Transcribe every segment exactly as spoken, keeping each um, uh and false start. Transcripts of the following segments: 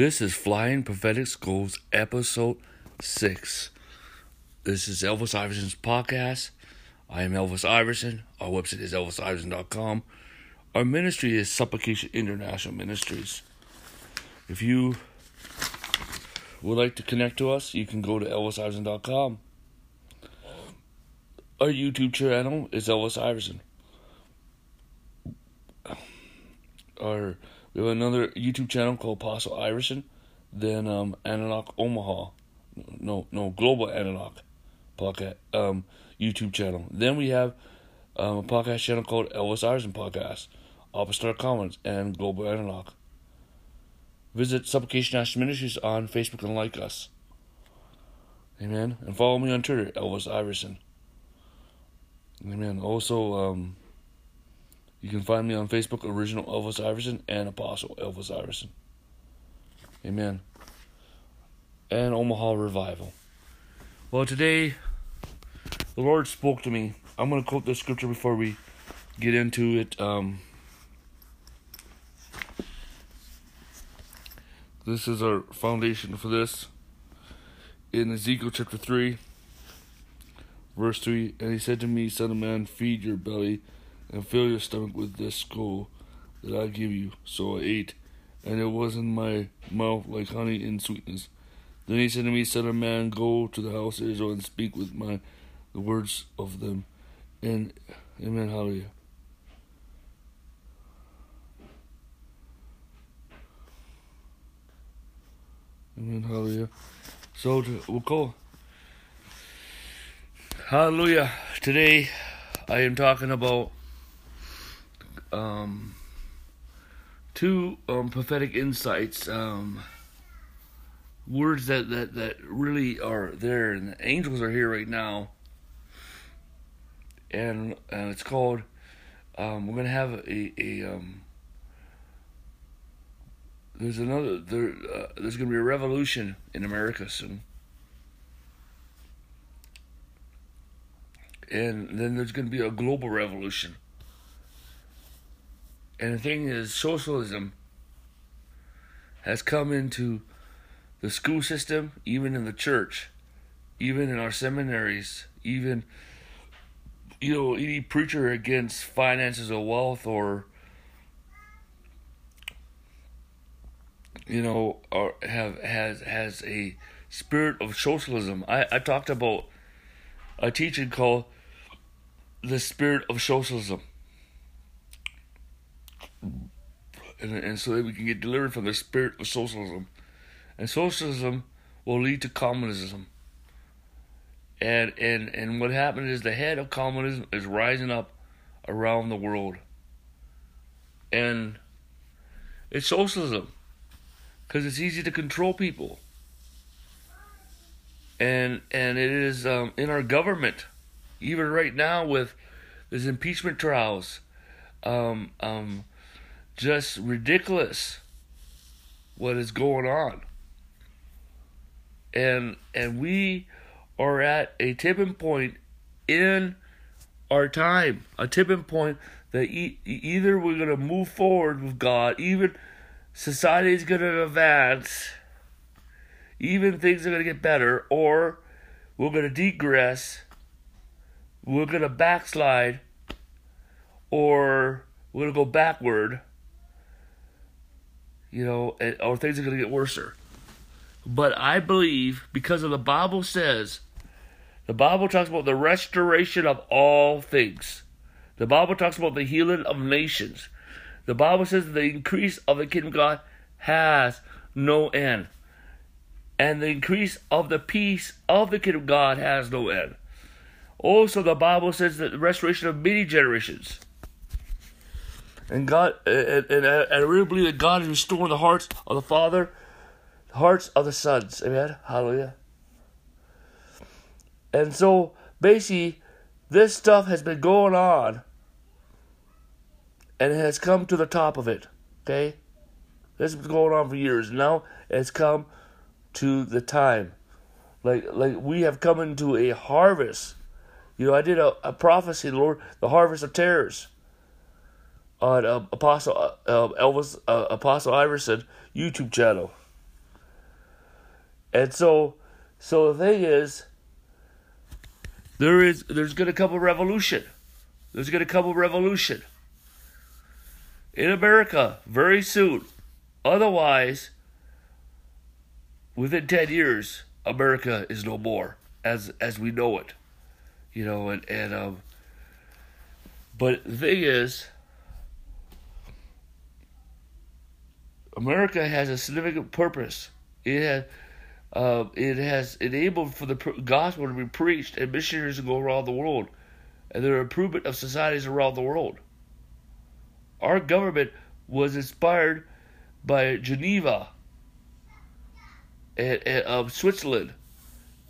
This is Flying Prophetic Schools, Episode six. This is Elvis Iverson's podcast. I am Elvis Iverson. Our website is Elvis Iverson dot com. Our ministry is Supplication International Ministries. If you would like to connect to us, you can go to Elvis Iverson dot com. Our YouTube channel is Elvis Iverson. Our, we have another YouTube channel called Apostle Iverson, then um, Analog Omaha, no, no, Global Analog Podcast um, YouTube channel. Then we have um, a podcast channel called Elvis Iverson Podcast, Apostle Star Commons, and Global Analog. Visit Supplication International Ministries on Facebook and like us. Amen. And follow me on Twitter, Elvis Iverson. Amen. Also, um, you can find me on Facebook, Original Elvis Iverson, and Apostle Elvis Iverson. Amen. And Omaha Revival. Well, today, the Lord spoke to me. I'm going to quote this scripture before we get into it. Um, this is our foundation for this. In Ezekiel chapter three, verse three, and he said to me, Son of man, feed your belly and fill your stomach with this gall that I give you. So I ate, and it was in my mouth like honey in sweetness. Then he said to me, Son of man, go to the house of Israel and speak with my the words of them. And amen, hallelujah. Amen, hallelujah. So to, we'll call. Hallelujah. Today, I am talking about Um, two um, prophetic insights, um, words that, that, that really are there, and the angels are here right now, and, and it's called, um, we're going to have a, a um, there's another, there, uh, there's going to be a revolution in America soon, and then there's going to be a global revolution. And the thing is, socialism has come into the school system, even in the church, even in our seminaries, even, you know, any preacher against finances or wealth or, you know, or have has has a spirit of socialism. I, I talked about a teaching called The Spirit of Socialism. And, and so that we can get delivered from the spirit of socialism. And socialism will lead to communism. And and and what happened is the head of communism is rising up around the world. And it's socialism, because it's easy to control people. And and it is um, in our government, even right now with these impeachment trials. Um, um, just ridiculous what is going on. And and we are at a tipping point in our time, a tipping point that e- either we're going to move forward with God, even society is going to advance, even things are going to get better, or we're going to degress, we're going to backslide, or we're going to go backward, you know, and, or things are going to get worse. But I believe, because of the Bible says, the Bible talks about the restoration of all things. The Bible talks about the healing of nations. The Bible says that the increase of the kingdom of God has no end. And the increase of the peace of the kingdom of God has no end. Also, the Bible says that the restoration of many generations. And God, and, and, and I really believe that God is restoring the hearts of the Father, the hearts of the sons. Amen. Hallelujah. And so, basically, this stuff has been going on, and it has come to the top of it. Okay? This has been going on for years. Now, it's come to the time. Like, like we have come into a harvest. You know, I did a, a prophecy, Lord, the harvest of terrors, on uh, Apostle uh, Elvis uh, Apostle Iverson YouTube channel. And so, so the thing is, there is there's going to come a revolution. There's going to come a revolution in America very soon. Otherwise, within ten years, America is no more as as we know it, you know. And and um. But the thing is, America has a significant purpose. It has, uh, it has enabled for the gospel to be preached and missionaries to go around the world, and the improvement of societies around the world. Our government was inspired by Geneva and, and um, Switzerland,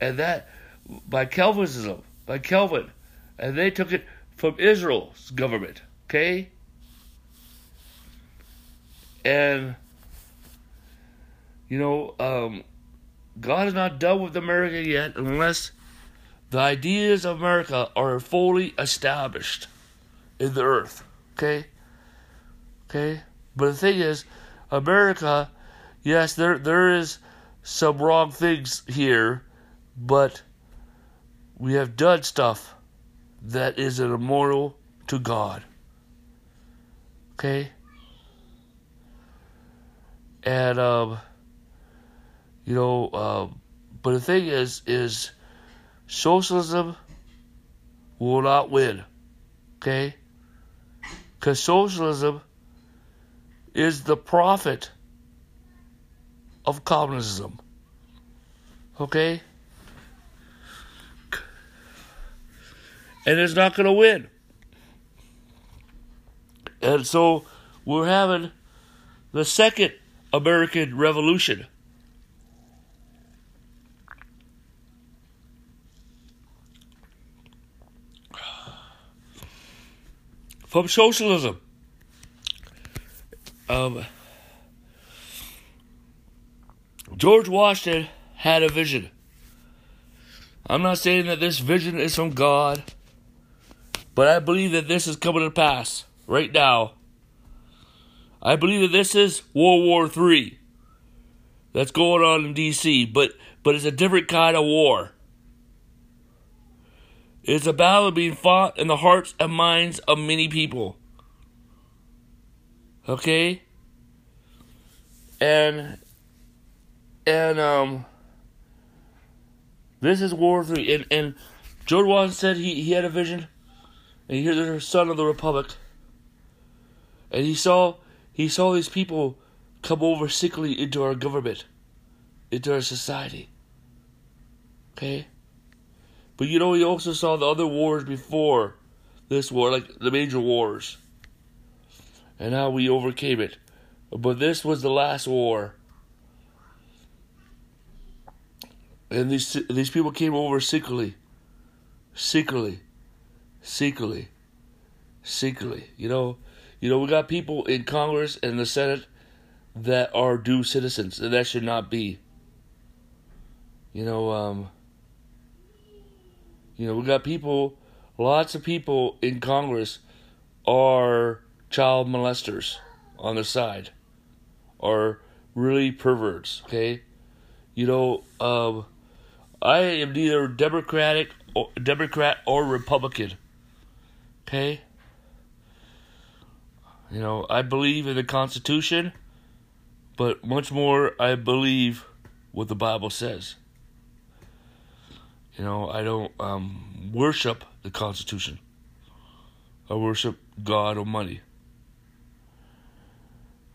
and that by Calvinism, by Calvin, and they took it from Israel's government. Okay, and you know, um, God is not done with America yet, unless the ideas of America are fully established in the earth. Okay, okay. But the thing is, America, yes, there there is some wrong things here, but we have done stuff that is immoral to God. Okay, and um. You know, um, but the thing is, is socialism will not win, okay? Because socialism is the prophet of communism, okay? And it's not going to win. And so we're having the second American Revolution. From socialism, um, George Washington had a vision. I'm not saying that this vision is from God, but I believe that this is coming to pass right now. I believe that this is World War Three that's going on in D C, but but it's a different kind of war. It's a battle being fought in the hearts and minds of many people. Okay? And, and, um, this is World War Three. And, and George Washington said he, he had a vision. And he's the son of the Republic. And he saw, he saw these people come over sickly into our government, into our society. Okay? But you know, he also saw the other wars before this war, like the major wars, and how we overcame it. But this was the last war. And these these people came over secretly, secretly, secretly, secretly. You know, you know, we got people in Congress and the Senate that are due citizens, and that should not be. You know, um... You know, we got people, lots of people in Congress are child molesters on the side, are really perverts, okay? You know, um, I am neither Democratic or, Democrat or Republican, okay? You know, I believe in the Constitution, but much more I believe what the Bible says. You know, I don't um, worship the Constitution. I worship God Almighty.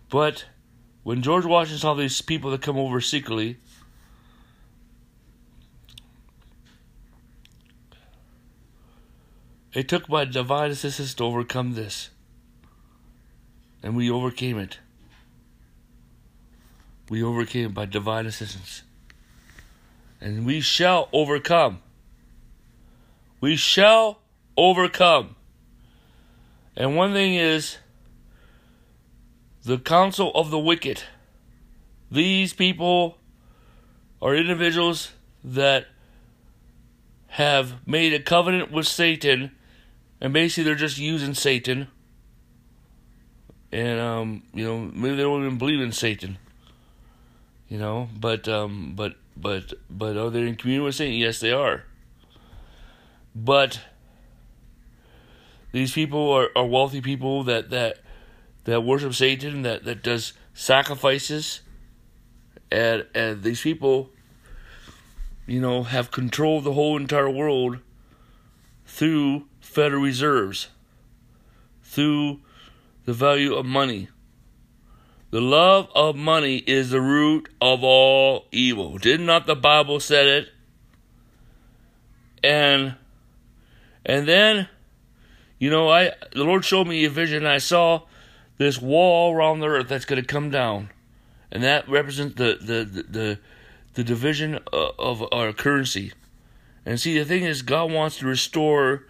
But when George Washington saw these people that come over secretly, it took my divine assistance to overcome this. And we overcame it. We overcame it by divine assistance. And we shall overcome. We shall overcome. And one thing is, the counsel of the wicked. These people are individuals that have made a covenant with Satan. And basically they're just using Satan. And, um, you know, maybe they don't even believe in Satan. You know, but um, but but but are they in communion with Satan? Yes, they are. But these people are, are wealthy people that, that that worship Satan, that that does sacrifices, and and these people, you know, have control of the whole entire world through Federal Reserves, through the value of money. The love of money is the root of all evil. Did not the Bible said it? And and then, you know, I the Lord showed me a vision. And I saw this wall around the earth that's going to come down, and that represents the the the, the, the division of, of our currency. And see, the thing is, God wants to restore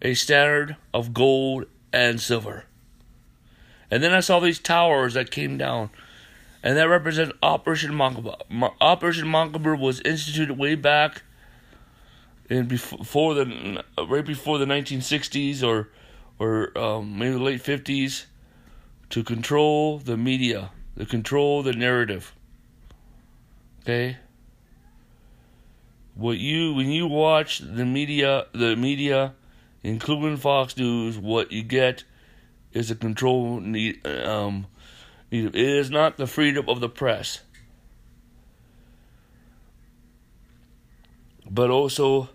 a standard of gold and silver. And then I saw these towers that came down, and that represents Operation Mockingbird. Operation Mockingbird was instituted way back in before the right before the nineteen sixties or or um, maybe the late fifties to control the media, to control the narrative. Okay. What you when you watch the media, the media, including Fox News, what you get is a control need. Um, need of, it is not the freedom of the press, but also,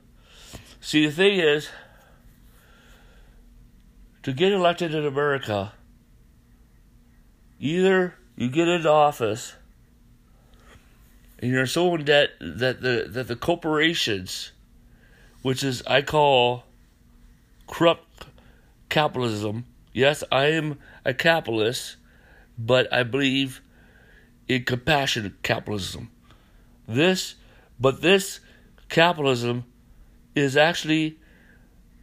see, the thing is, to get elected in America, either you get into office and you're so in debt that the that the corporations, which is I call corrupt capitalism. Yes, I am a capitalist, but I believe in compassionate capitalism. This, but this capitalism is actually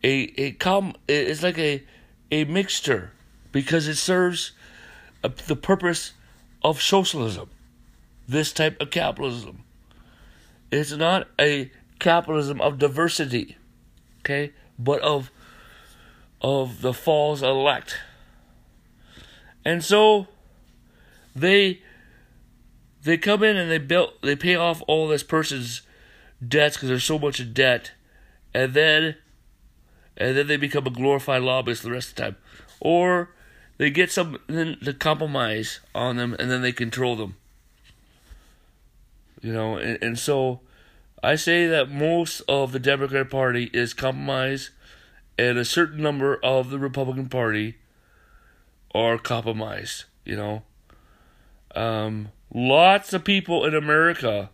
a a com. It's like a a mixture because it serves a, the purpose of socialism. This type of capitalism, it's not a capitalism of diversity, okay, but of of the false elect. And so they they come in and they build they pay off all this person's debts because there's so much in debt, and then and then they become a glorified lobbyist the rest of the time, or they get some then to compromise on them and then they control them. You know, and, and so I say that most of the Democrat Party is compromise. And a certain number of the Republican Party are compromised, you know. Um, lots of people in America,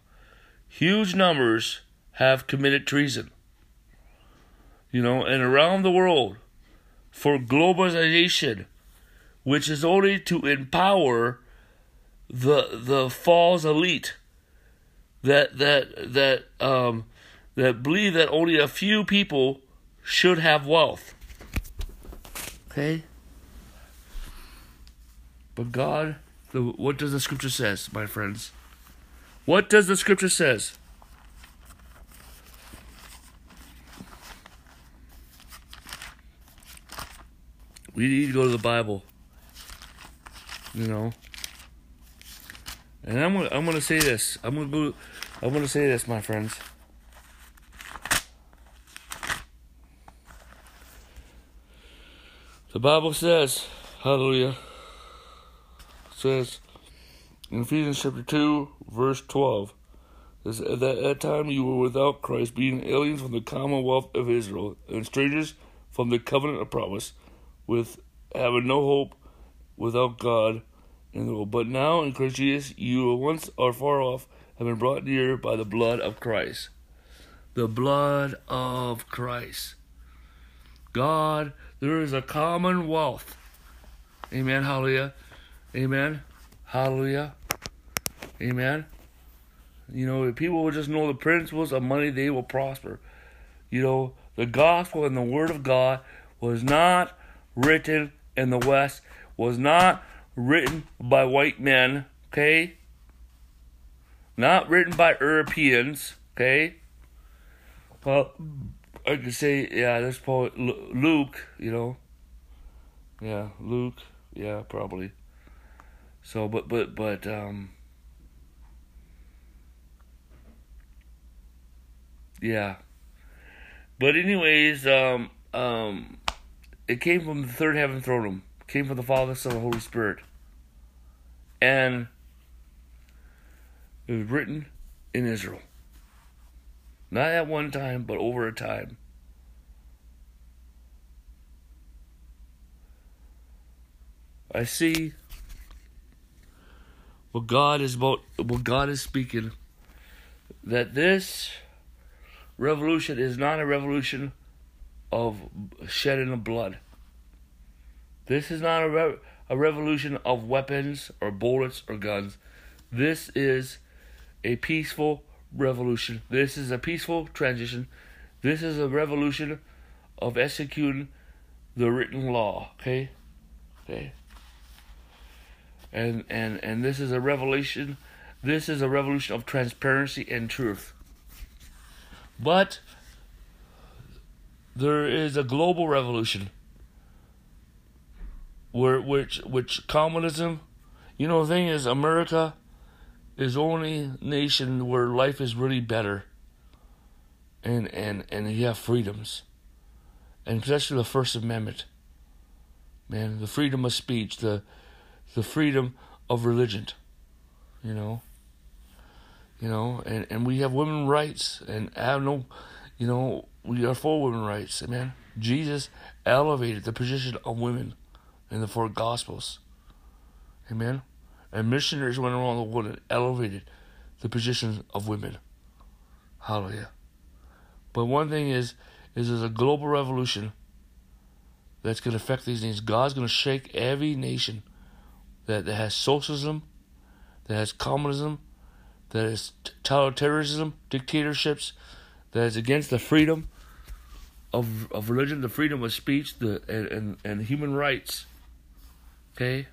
huge numbers, have committed treason. You know, and around the world, for globalization, which is only to empower the the false elite that that that um that believe that only a few people should have wealth. Okay? But God, the, what does the scripture says, my friends? What does the scripture says? We need to go to the Bible. You know? And I'm gonna, I'm going to say this. I'm going to go I'm going to say this, my friends. The Bible says, hallelujah, says in Ephesians chapter two, verse twelve, says, at that time you were without Christ, being aliens from the commonwealth of Israel, and strangers from the covenant of promise, with having no hope without God in the world. But now in Christ Jesus, you once are far off, have been brought near by the blood of Christ. The blood of Christ. God, there is a commonwealth. Amen, hallelujah. Amen, hallelujah. Amen. You know, if people will just know the principles of money, they will prosper. You know, the gospel and the word of God was not written in the West, was not written by white men, okay? Not written by Europeans, okay? Well, I could say, yeah, that's probably Luke, you know. Yeah, Luke, yeah, probably. So, but, but, but, um, Yeah. But anyways, um, um, it came from the third heaven throne room. It came from the Father, Son, and Holy Spirit. And it was written in Israel. Not at one time, but over a time. I see what God is about, what God is speaking, that this revolution is not a revolution of shedding of blood. This is not a, re- a revolution of weapons or bullets or guns. This is a peaceful revolution. This is a peaceful transition. This is a revolution of executing the written law. Okay? Okay? And, and and this is a revelation. This is a revolution of transparency and truth. But there is a global revolution, where which which communism. You know, the thing is, America is the only nation where life is really better. And and and you have freedoms, and especially the First Amendment. Man, the freedom of speech, the the freedom of religion, you know, you know, and, and we have women's rights, and I have no, you know, we are for women's rights, amen. Jesus elevated the position of women in the four Gospels, amen. And missionaries went around the world and elevated the position of women, hallelujah. But one thing is, is there's a global revolution that's going to affect these things. God's going to shake every nation that has socialism, that has communism, that has totalitarianism, dictatorships, that is against the freedom of of religion, the freedom of speech, the and, and, and human rights. Okay?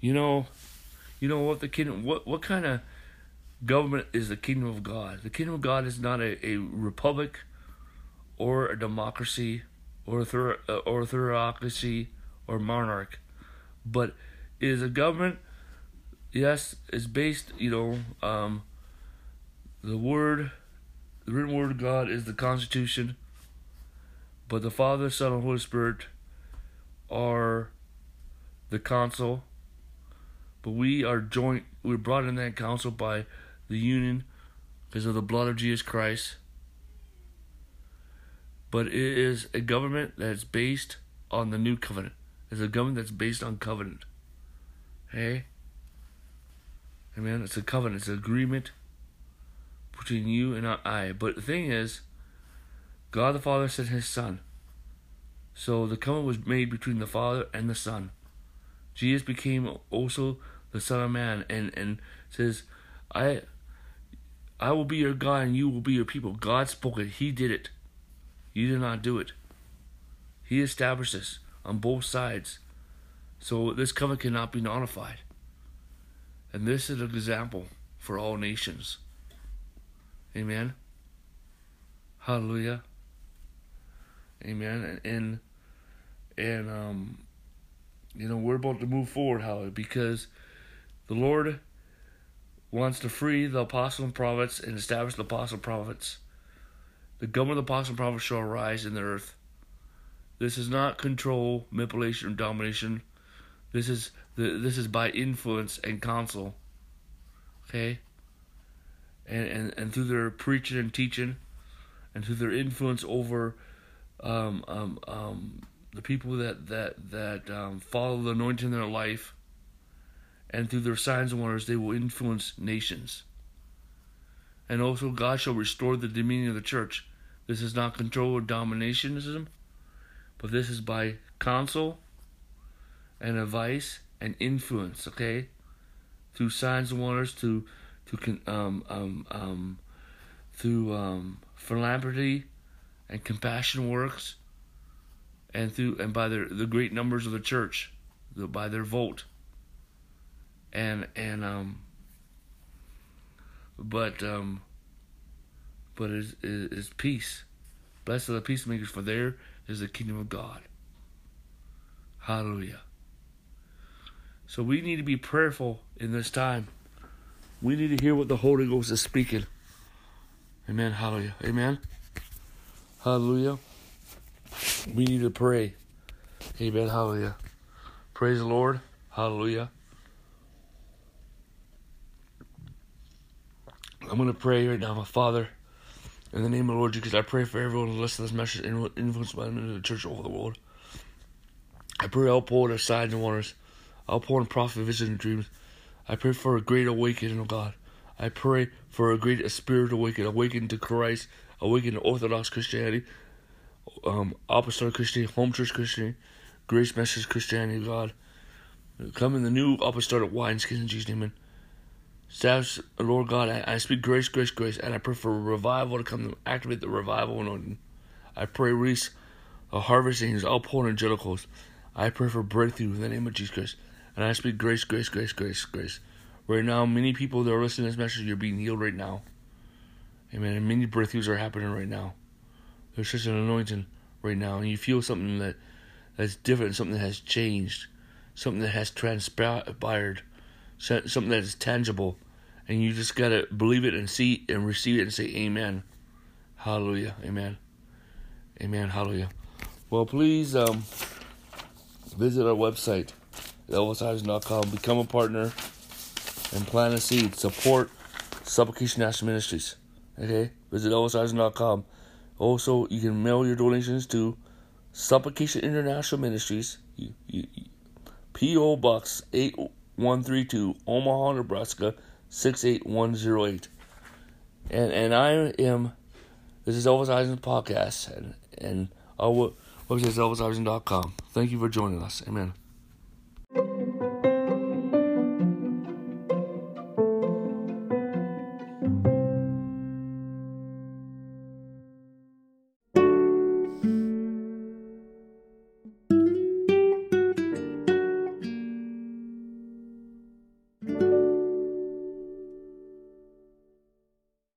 You know, you know what the kingdom, what, what kind of government is the kingdom of God? The kingdom of God is not a, a republic or a democracy or a thir- or a theocracy or monarch. But it is a government, yes, it's based, you know, um, the word, the written word of God is the Constitution, but the Father, Son, and Holy Spirit are the council, but we are joint, we're brought in that council by the union because of the blood of Jesus Christ. But it is a government that's based on the new covenant. It's a government that's based on covenant. Hey? Amen? It's a covenant. It's an agreement between you and I. But the thing is, God the Father sent His Son. So the covenant was made between the Father and the Son. Jesus became also the Son of Man and, and says, I I will be your God and you will be your people. God spoke it. He did it. You did not do it. He established this on both sides. So this covenant cannot be nullified. And this is an example for all nations. Amen. Hallelujah. Amen. And and, and um you know, we're about to move forward, hallelujah, because the Lord wants to free the apostle and prophets and establish the apostle and prophets. The government of the apostle and prophets shall arise in the earth. This is not control, manipulation, or domination. This is the this is by influence and counsel. Okay? And, and and through their preaching and teaching, and through their influence over um um um the people that that that um, follow the anointing in their life, and through their signs and wonders, they will influence nations. And also, God shall restore the dominion of the church. This is not control or dominationism. But this is by counsel and advice and influence, okay? Through signs and wonders, through, through, um, um, um, through um, philanthropy and compassion works, and through and by the the great numbers of the church, the, by their vote. And and um. But um. But is is peace. Blessed are the peacemakers, for their is the kingdom of God. Hallelujah. So we need to be prayerful in this time. We need to hear what the Holy Ghost is speaking. Amen. Hallelujah. Amen. Hallelujah. We need to pray. Amen. Hallelujah. Praise the Lord. Hallelujah. I'm going to pray right now, my Father, in the name of the Lord Jesus. I pray for everyone who listens to this message and influenced by the church all over the world. I pray outpouring of signs and wonders, outpouring of prophetic visions and dreams. I pray for a great awakening, oh God. I pray for a great spiritual awakening, awakening to Christ, awakening to Orthodox Christianity, um, Apostolic Christianity, Home Church Christianity, Grace Message Christianity, God. Come in the new apostolic wineskins in Jesus' name. Staff, Lord God, I, I speak grace, grace, grace, and I pray for a revival to come to activate the revival anointing. I pray release a harvest angels, outpouring angelicals. I pray for breakthrough in the name of Jesus Christ. And I speak grace, grace, grace, grace, grace. Right now, many people that are listening to this message, you're being healed right now. Amen. And many breakthroughs are happening right now. There's just an anointing right now. And you feel something that that's different, something that has changed, something that has transpired, something that is tangible. And you just got to believe it and see and receive it and say amen. Hallelujah. Amen. Amen. Hallelujah. Well, please um, visit our website, Elvis Iverson dot com. Become a partner and plant a seed. Support Supplication International Ministries. Okay? Visit Elvis Iverson dot com. Also, you can mail your donations to Supplication International Ministries, you, you, you, P O Box eight one three two, Omaha, Nebraska six eight one zero eight. And and I am, this is Elvis Iverson Podcast, and, and our website is Elvis Iverson dot com. Thank you for joining us. Amen.